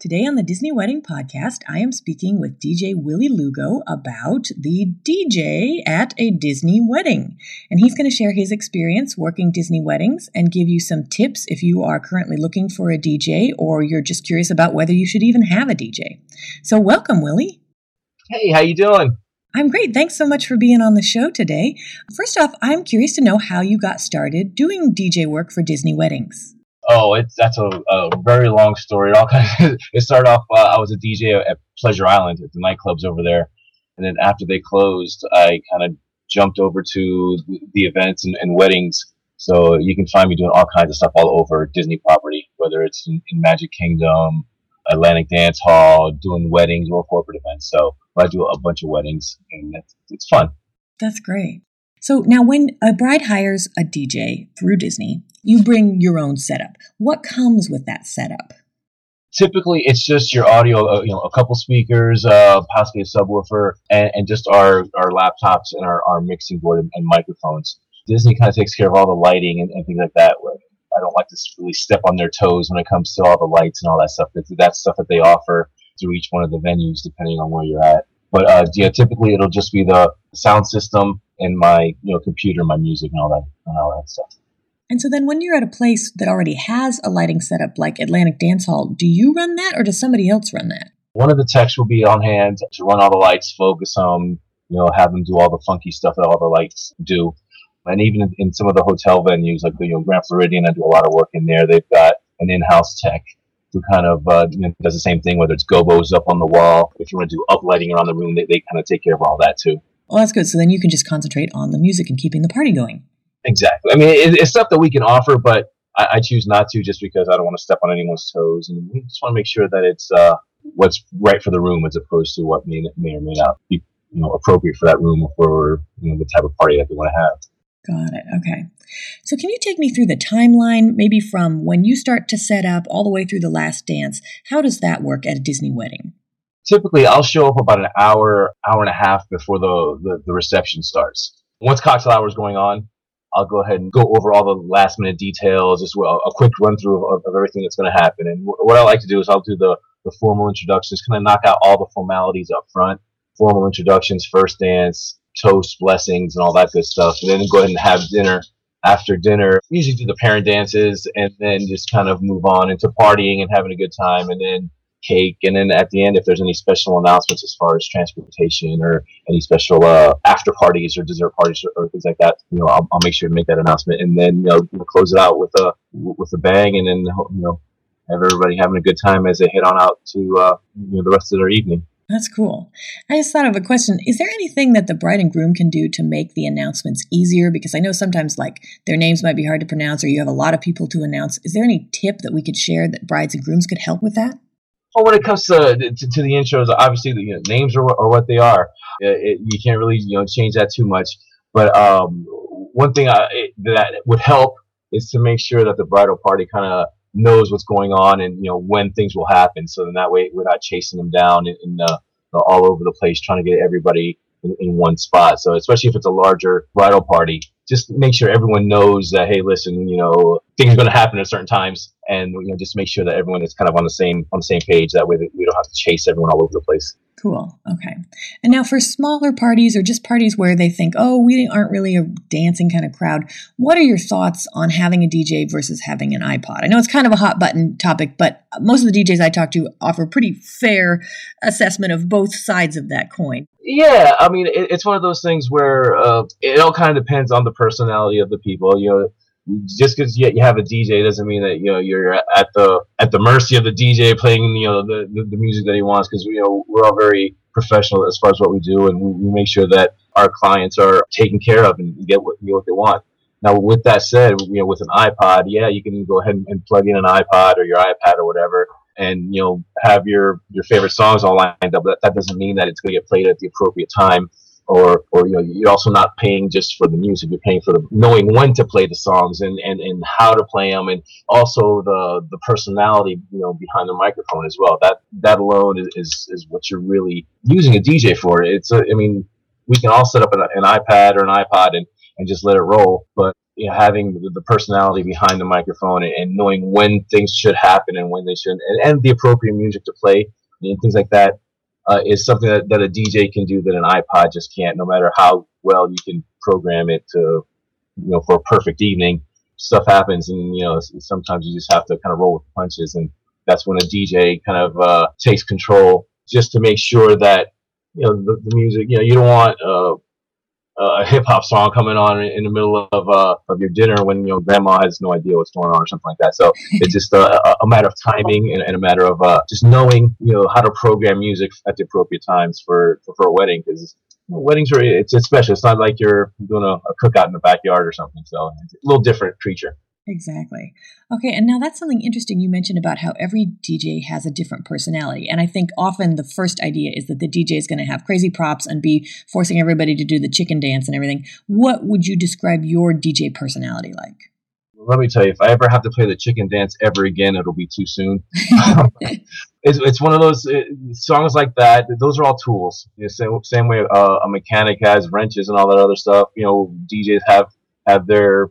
Today on the Disney Wedding Podcast, I am speaking with DJ Willie Lugo about the DJ at a Disney wedding. And he's going to share his experience working Disney weddings and give you some tips if you are currently looking for a DJ or you're just curious about whether you should even have a DJ. So welcome, Willie. Hey, how you doing? I'm great. Thanks so much for being on the show today. First off, I'm curious to know how you got started doing DJ work for Disney weddings. Oh, that's a very long story. It started off, I was a DJ at Pleasure Island at the nightclubs over there. And then after they closed, I kind of jumped over to the events and weddings. So you can find me doing all kinds of stuff all over Disney property, whether it's in Magic Kingdom, Atlantic Dance Hall, doing weddings or corporate events. So I do a bunch of weddings, and it's fun. That's great. So now when a bride hires a DJ through Disney, you bring your own setup. What comes with that setup? Typically, it's just your audio, a couple speakers, possibly a subwoofer, and just our laptops and our mixing board and microphones. Disney kind of takes care of all the lighting and things like that. I don't like to really step on their toes when it comes to all the lights and all that stuff. That's stuff that they offer through each one of the venues, depending on where you're at. But typically it'll just be the sound system and my computer, my music, and all that stuff. And so then when you're at a place that already has a lighting setup like Atlantic Dance Hall, do you run that or does somebody else run that? One of the techs will be on hand to run all the lights, focus them, have them do all the funky stuff that all the lights do. And even in some of the hotel venues, like Grand Floridian, I do a lot of work in there. They've got an in-house tech who kind of does the same thing, whether it's gobos up on the wall. If you want to do up lighting around the room, they kind of take care of all that too. Oh, that's good. So then you can just concentrate on the music and keeping the party going. Exactly. I mean, it's stuff that we can offer, but I choose not to just because I don't want to step on anyone's toes. And we just want to make sure that it's what's right for the room as opposed to what may or may not be appropriate for that room or for the type of party that we want to have. Got it. Okay. So can you take me through the timeline, maybe from when you start to set up all the way through the last dance? How does that work at a Disney wedding? Typically, I'll show up about an hour and a half before the reception starts. Once cocktail hour is going on, I'll go ahead and go over all the last minute details, just a quick run through of everything that's going to happen. And what I like to do is I'll do the formal introductions, kind of knock out all the formalities up front, formal introductions, first dance, toast, blessings, and all that good stuff. And then go ahead and have dinner. After dinner, usually do the parent dances and then just kind of move on into partying and having a good time, and then cake. And then at the end, if there's any special announcements as far as transportation or any special after parties or dessert parties or things like that, I'll make sure to make that announcement. And then we'll close it out with a bang, and then have everybody having a good time as they head on out to the rest of their evening. That's cool. I just thought of a question. Is there anything that the bride and groom can do to make the announcements easier? Because I know sometimes like their names might be hard to pronounce or you have a lot of people to announce. Is there any tip that we could share that brides and grooms could help with that? Well, when it comes to the intros, obviously the names are what they are. You can't really change that too much. But one thing that would help is to make sure that the bridal party kind of knows what's going on and when things will happen. So then that way we're not chasing them down and all over the place trying to get everybody in one spot. So especially if it's a larger bridal party, just make sure everyone knows that, hey, listen, things are going to happen at certain times, and just make sure that everyone is kind of on the same page. That way we don't have to chase everyone all over the place. Cool. Okay. And now for smaller parties or just parties where they think, oh, we aren't really a dancing kind of crowd, what are your thoughts on having a DJ versus having an iPod? I know it's kind of a hot button topic, but most of the DJs I talk to offer a pretty fair assessment of both sides of that coin. Yeah. I mean, it's one of those things where it all kind of depends on the personality of the people. just because you have a DJ doesn't mean that you're at the mercy of the DJ playing the music that he wants, because we're all very professional as far as what we do, and we make sure that our clients are taken care of and get what they want. Now, with that said, with an iPod, you can go ahead and plug in an iPod or your iPad or whatever, and have your favorite songs all lined up. But that doesn't mean that it's going to get played at the appropriate time. Or you're also not paying just for the music. You're paying for knowing when to play the songs and how to play them, and also the personality behind the microphone as well. That alone is what you're really using a DJ for. We can all set up an iPad or an iPod and just let it roll, but having the personality behind the microphone and knowing when things should happen and when they shouldn't, and the appropriate music to play and things like that. Is something that a DJ can do that an iPod just can't, no matter how well you can program it to, for a perfect evening. Stuff happens, and sometimes you just have to kind of roll with the punches, and that's when a DJ kind of takes control, just to make sure that the music. You don't want a hip hop song coming on in the middle of your dinner when grandma has no idea what's going on or something like that. So it's just a matter of timing and a matter of just knowing how to program music at the appropriate times for a wedding, because weddings are it's special. It's not like you're doing a cookout in the backyard or something. So it's a little different creature. Exactly. Okay, and now that's something interesting you mentioned about how every DJ has a different personality. And I think often the first idea is that the DJ is going to have crazy props and be forcing everybody to do the chicken dance and everything. What would you describe your DJ personality like? Let me tell you, if I ever have to play the chicken dance ever again, it'll be too soon. It's one of those songs like that. Those are all tools. Same way a mechanic has wrenches and all that other stuff. DJs have the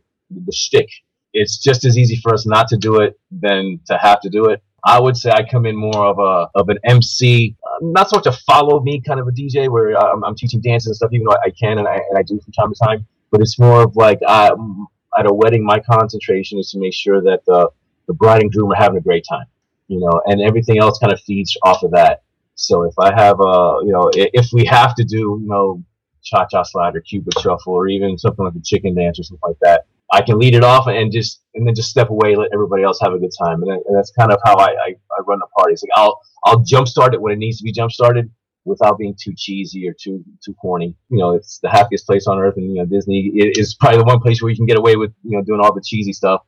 shtick. It's just as easy for us not to do it than to have to do it. I would say I come in more of an MC, not so much a follow me kind of a DJ where I'm teaching dance and stuff, even though I can and I do from time to time. But it's more of like at a wedding, my concentration is to make sure that the bride and groom are having a great time, and everything else kind of feeds off of that. So if I have if we have to do cha-cha slide or cupid shuffle or even something like a chicken dance or something like that, I can lead it off and then just step away, let everybody else have a good time. And that's kind of how I run the party. It's like I'll jumpstart it when it needs to be jumpstarted without being too cheesy or too corny. It's the happiest place on earth, and Disney is probably the one place where you can get away with doing all the cheesy stuff.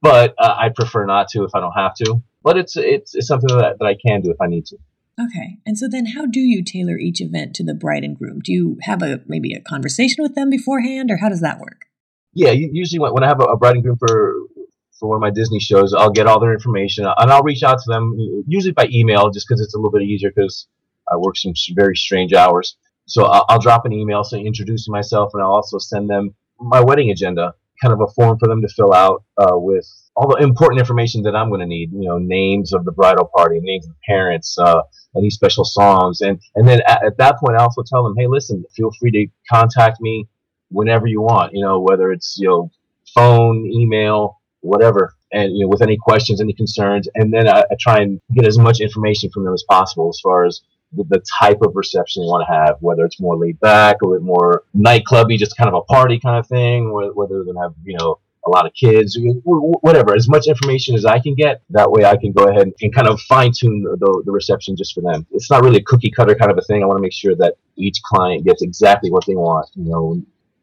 But I prefer not to if I don't have to. But it's something that I can do if I need to. Okay. And so then how do you tailor each event to the bride and groom? Do you have maybe a conversation with them beforehand, or how does that work? Yeah, usually when I have a bride and groom for one of my Disney shows, I'll get all their information, and I'll reach out to them, usually by email, just because it's a little bit easier because I work some very strange hours. So I'll drop an email introducing myself, and I'll also send them my wedding agenda, kind of a form for them to fill out with all the important information that I'm going to need, names of the bridal party, names of the parents, any special songs. And then at that point, I also tell them, hey, listen, feel free to contact me whenever you want, whether it's phone, email, whatever, and with any questions, any concerns, and then I try and get as much information from them as possible as far as the type of reception you want to have, whether it's more laid back, a little more nightclubby, just kind of a party kind of thing, whether they're gonna have a lot of kids, whatever. As much information as I can get, that way I can go ahead and kind of fine-tune the reception just for them. It's not really a cookie-cutter kind of a thing. I want to make sure that each client gets exactly what they want.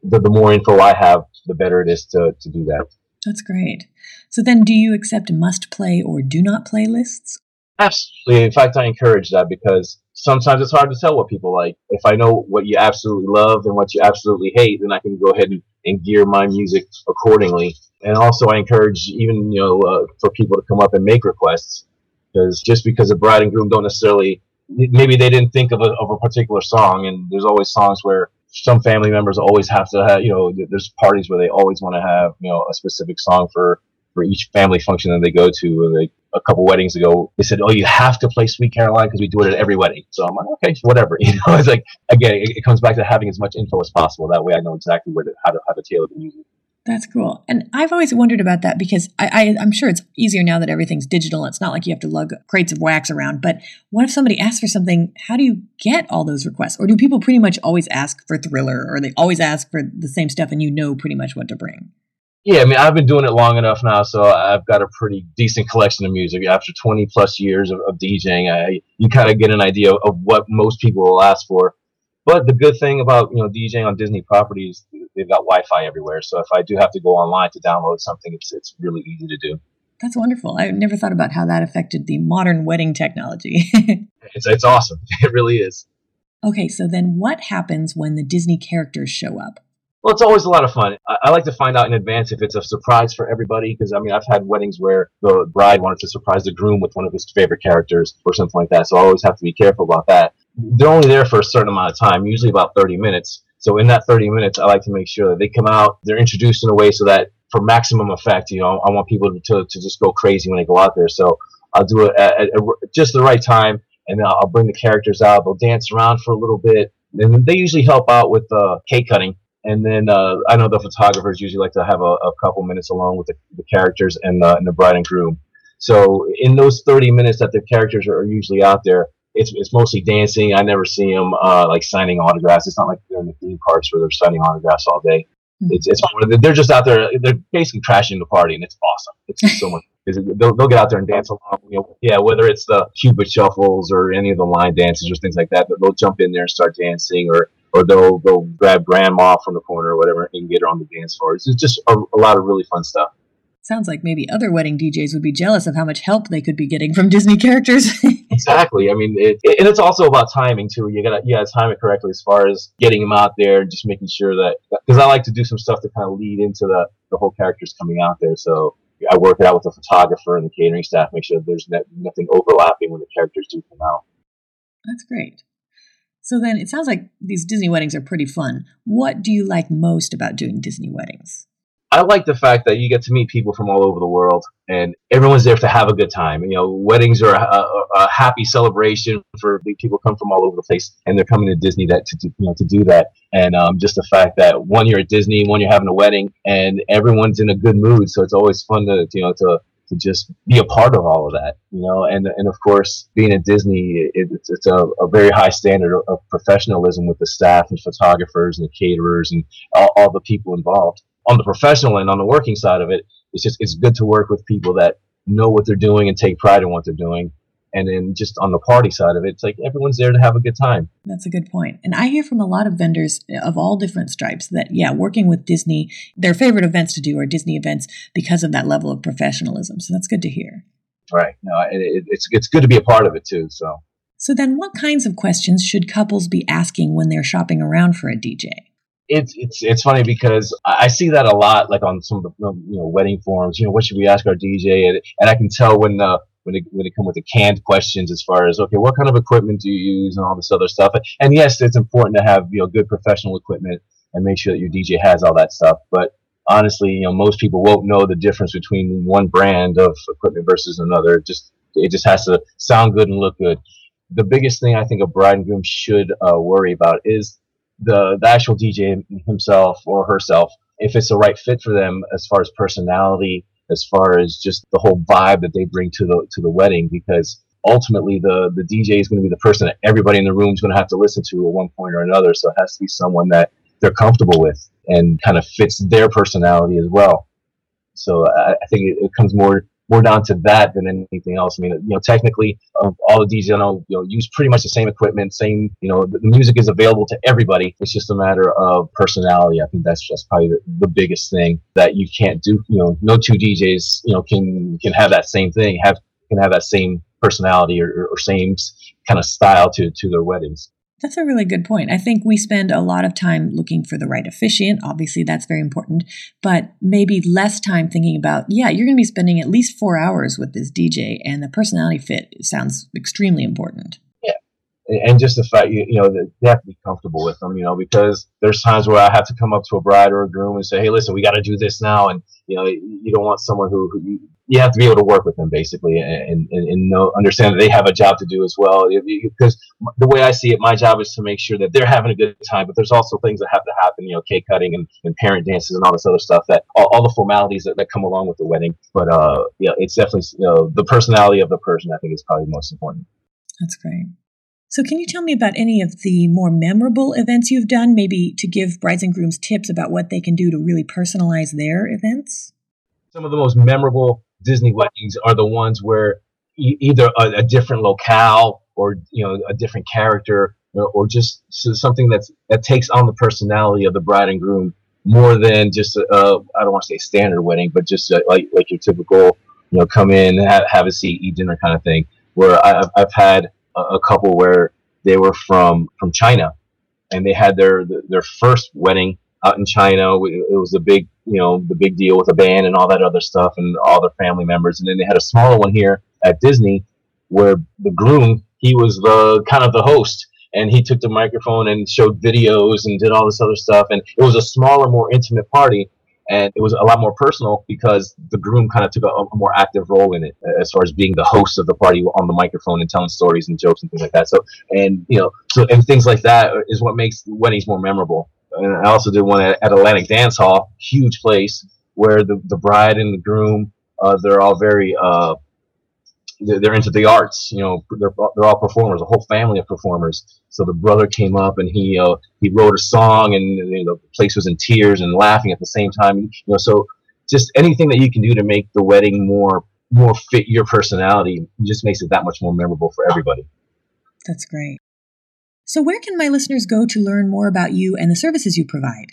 The more info I have, the better it is to do that. That's great. So then do you accept must-play or do-not-play lists? Absolutely. In fact, I encourage that because sometimes it's hard to tell what people like. If I know what you absolutely love and what you absolutely hate, then I can go ahead and gear my music accordingly. And also I encourage even, for people to come up and make requests, because just because a bride and groom don't necessarily, maybe they didn't think of a particular song, and there's always songs where some family members always have to have, there's parties where they always want to have, a specific song for each family function that they go to. Like a couple weddings ago, they said, oh, you have to play Sweet Caroline because we do it at every wedding. So I'm like, okay, whatever. It's like, again, it comes back to having as much info as possible. That way I know exactly how to tailor the music. That's cool. And I've always wondered about that because I'm sure it's easier now that everything's digital. It's not like you have to lug crates of wax around. But what if somebody asks for something? How do you get all those requests? Or do people pretty much always ask for Thriller, or they always ask for the same stuff and pretty much what to bring? Yeah, I mean, I've been doing it long enough now, so I've got a pretty decent collection of music. After 20-plus years of DJing, you kind of get an idea of what most people will ask for. But the good thing about DJing on Disney properties, they've got Wi-Fi everywhere. So if I do have to go online to download something, it's really easy to do. That's wonderful. I never thought about how that affected the modern wedding technology. It's awesome. It really is. Okay, so then what happens when the Disney characters show up? Well, it's always a lot of fun. I like to find out in advance if it's a surprise for everybody, because, I mean, I've had weddings where the bride wanted to surprise the groom with one of his favorite characters or something like that, so I always have to be careful about that. They're only there for a certain amount of time, usually about 30 minutes. So in that 30 minutes, I like to make sure that they come out, they're introduced in a way so that for maximum effect, I want people to just go crazy when they go out there. So I'll do it at just the right time, and then I'll bring the characters out. They'll dance around for a little bit, and they usually help out with cake cutting. And then I know the photographers usually like to have a couple minutes alone with the characters and the bride and groom. So in those 30 minutes that the characters are usually out there, it's mostly dancing. I never see them like signing autographs. It's not like they're in the theme parks where they're signing autographs all day. It's they're just out there. They're basically trashing the party, and it's awesome. It's so much. They'll get out there and dance along. Yeah, whether it's the cupid shuffles or any of the line dances or things like that, but they'll jump in there and start dancing, or they'll grab grandma from the corner or whatever and get her on the dance floor. It's just a lot of really fun stuff. Sounds like maybe other wedding DJs would be jealous of how much help they could be getting from Disney characters. Exactly. I mean, and it's also about timing, too. You gotta time it correctly as far as getting them out there and just making sure that, because I like to do some stuff to kind of lead into the whole characters coming out there. So I work it out with the photographer and the catering staff, make sure there's nothing overlapping when the characters do come out. That's great. So then it sounds like these Disney weddings are pretty fun. What do you like most about doing Disney weddings? I like the fact that you get to meet people from all over the world, and everyone's there to have a good time. Weddings are a happy celebration for people come from all over the place, and they're coming to Disney to do that. And just the fact that one you're at Disney, one you're having a wedding, and everyone's in a good mood, so it's always fun to just be a part of all of that. And of course, being at Disney, it's a very high standard of professionalism with the staff and photographers and the caterers and all the people involved. On the professional end, on the working side of it, it's good to work with people that know what they're doing and take pride in what they're doing. And then just on the party side of it, it's like everyone's there to have a good time. That's a good point. And I hear from a lot of vendors of all different stripes that, working with Disney, their favorite events to do are Disney events because of that level of professionalism. So that's good to hear. Right. No, it's good to be a part of it, too. So then what kinds of questions should couples be asking when they're shopping around for a DJ? It's funny because I see that a lot, like on some of the wedding forums. What should we ask our DJ? And I can tell when they come with the canned questions as far as, okay, what kind of equipment do you use and all this other stuff. And yes, it's important to have good professional equipment and make sure that your DJ has all that stuff. But honestly, most people won't know the difference between one brand of equipment versus another. It just has to sound good and look good. The biggest thing I think a bride and groom should worry about is the actual DJ himself or herself, if it's the right fit for them as far as personality, as far as just the whole vibe that they bring to the wedding, because ultimately the DJ is going to be the person that everybody in the room is going to have to listen to at one point or another. So it has to be someone that they're comfortable with and kind of fits their personality as well. So I think it comes more down to that than anything else. I mean, technically, all the DJs I know, use pretty much the same equipment, same, the music is available to everybody. It's just a matter of personality. I think that's probably the biggest thing that you can't do. No two DJs, can have that same thing, can have that same personality or same kind of style to their weddings. That's a really good point. I think we spend a lot of time looking for the right officiant. Obviously, that's very important, but maybe less time thinking about, you're going to be spending at least 4 hours with this DJ, and the personality fit sounds extremely important. Yeah. And just the fact, that they have to be comfortable with them, because there's times where I have to come up to a bride or a groom and say, hey, listen, we got to do this now. And, you don't want someone who you have to be able to work with them basically and know, understand that they have a job to do as well. Because the way I see it, my job is to make sure that they're having a good time, but there's also things that have to happen, cake cutting and parent dances and all this other stuff, that all the formalities that come along with the wedding. But it's definitely the personality of the person, I think, is probably most important. That's great. So can you tell me about any of the more memorable events you've done, maybe to give brides and grooms tips about what they can do to really personalize their events? Some of the most memorable Disney weddings are the ones where either a different locale or, you know, a different character or just something that takes on the personality of the bride and groom more than just I don't want to say standard wedding, but just like your typical, you know, come in, have a seat, eat dinner kind of thing. Where I've had a couple where they were from China, and they had their first wedding out in China. It was the big deal with a band and all that other stuff and all their family members. And then they had a smaller one here at Disney where the groom, he was the kind of the host, and he took the microphone and showed videos and did all this other stuff. And it was a smaller, more intimate party, and it was a lot more personal because the groom kind of took a more active role in it as far as being the host of the party on the microphone and telling stories and jokes and things like that. So, and, you know, and things like that is what makes weddings more memorable. And I also did one at Atlantic Dance Hall, huge place where the bride and the groom, they're all very, they're into the arts, you know, they're all performers, a whole family of performers. So the brother came up and he wrote a song, and you know, the place was in tears and laughing at the same time, you know. So just anything that you can do to make the wedding more fit your personality just makes it that much more memorable for everybody. That's great. So where can my listeners go to learn more about you and the services you provide?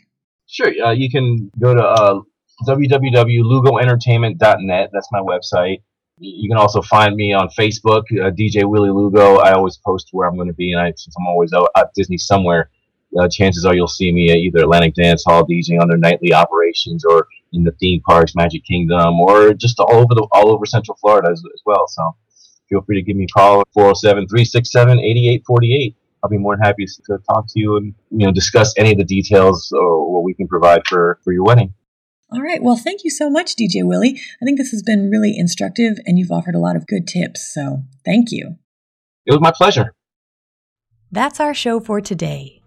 Sure. You can go to www.lugoentertainment.net. That's my website. You can also find me on Facebook, DJ Willie Lugo. I always post where I'm going to be, and since I'm always out at Disney somewhere, chances are you'll see me at either Atlantic Dance Hall DJing on their nightly operations, or in the theme parks, Magic Kingdom, or just all over Central Florida as well. So feel free to give me a call at 407-367-8848. I'll be more than happy to talk to you and, you know, discuss any of the details or what we can provide for your wedding. All right. Well, thank you so much, DJ Willie. I think this has been really instructive, and you've offered a lot of good tips. So thank you. It was my pleasure. That's our show for today.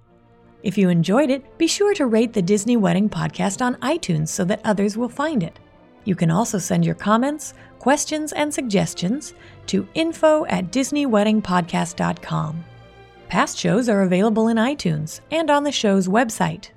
If you enjoyed it, be sure to rate the Disney Wedding Podcast on iTunes so that others will find it. You can also send your comments, questions, and suggestions to info@disneyweddingpodcast.com. Past shows are available in iTunes and on the show's website.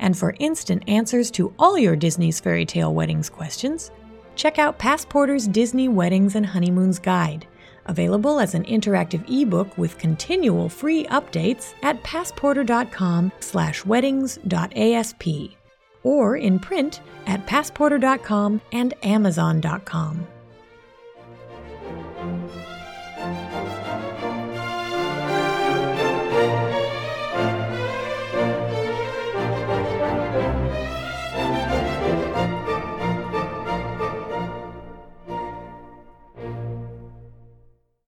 And for instant answers to all your Disney's Fairy Tale Weddings questions, check out Passporter's Disney Weddings and Honeymoons Guide, available as an interactive ebook with continual free updates at passporter.com/weddings.asp, or in print at passporter.com and amazon.com.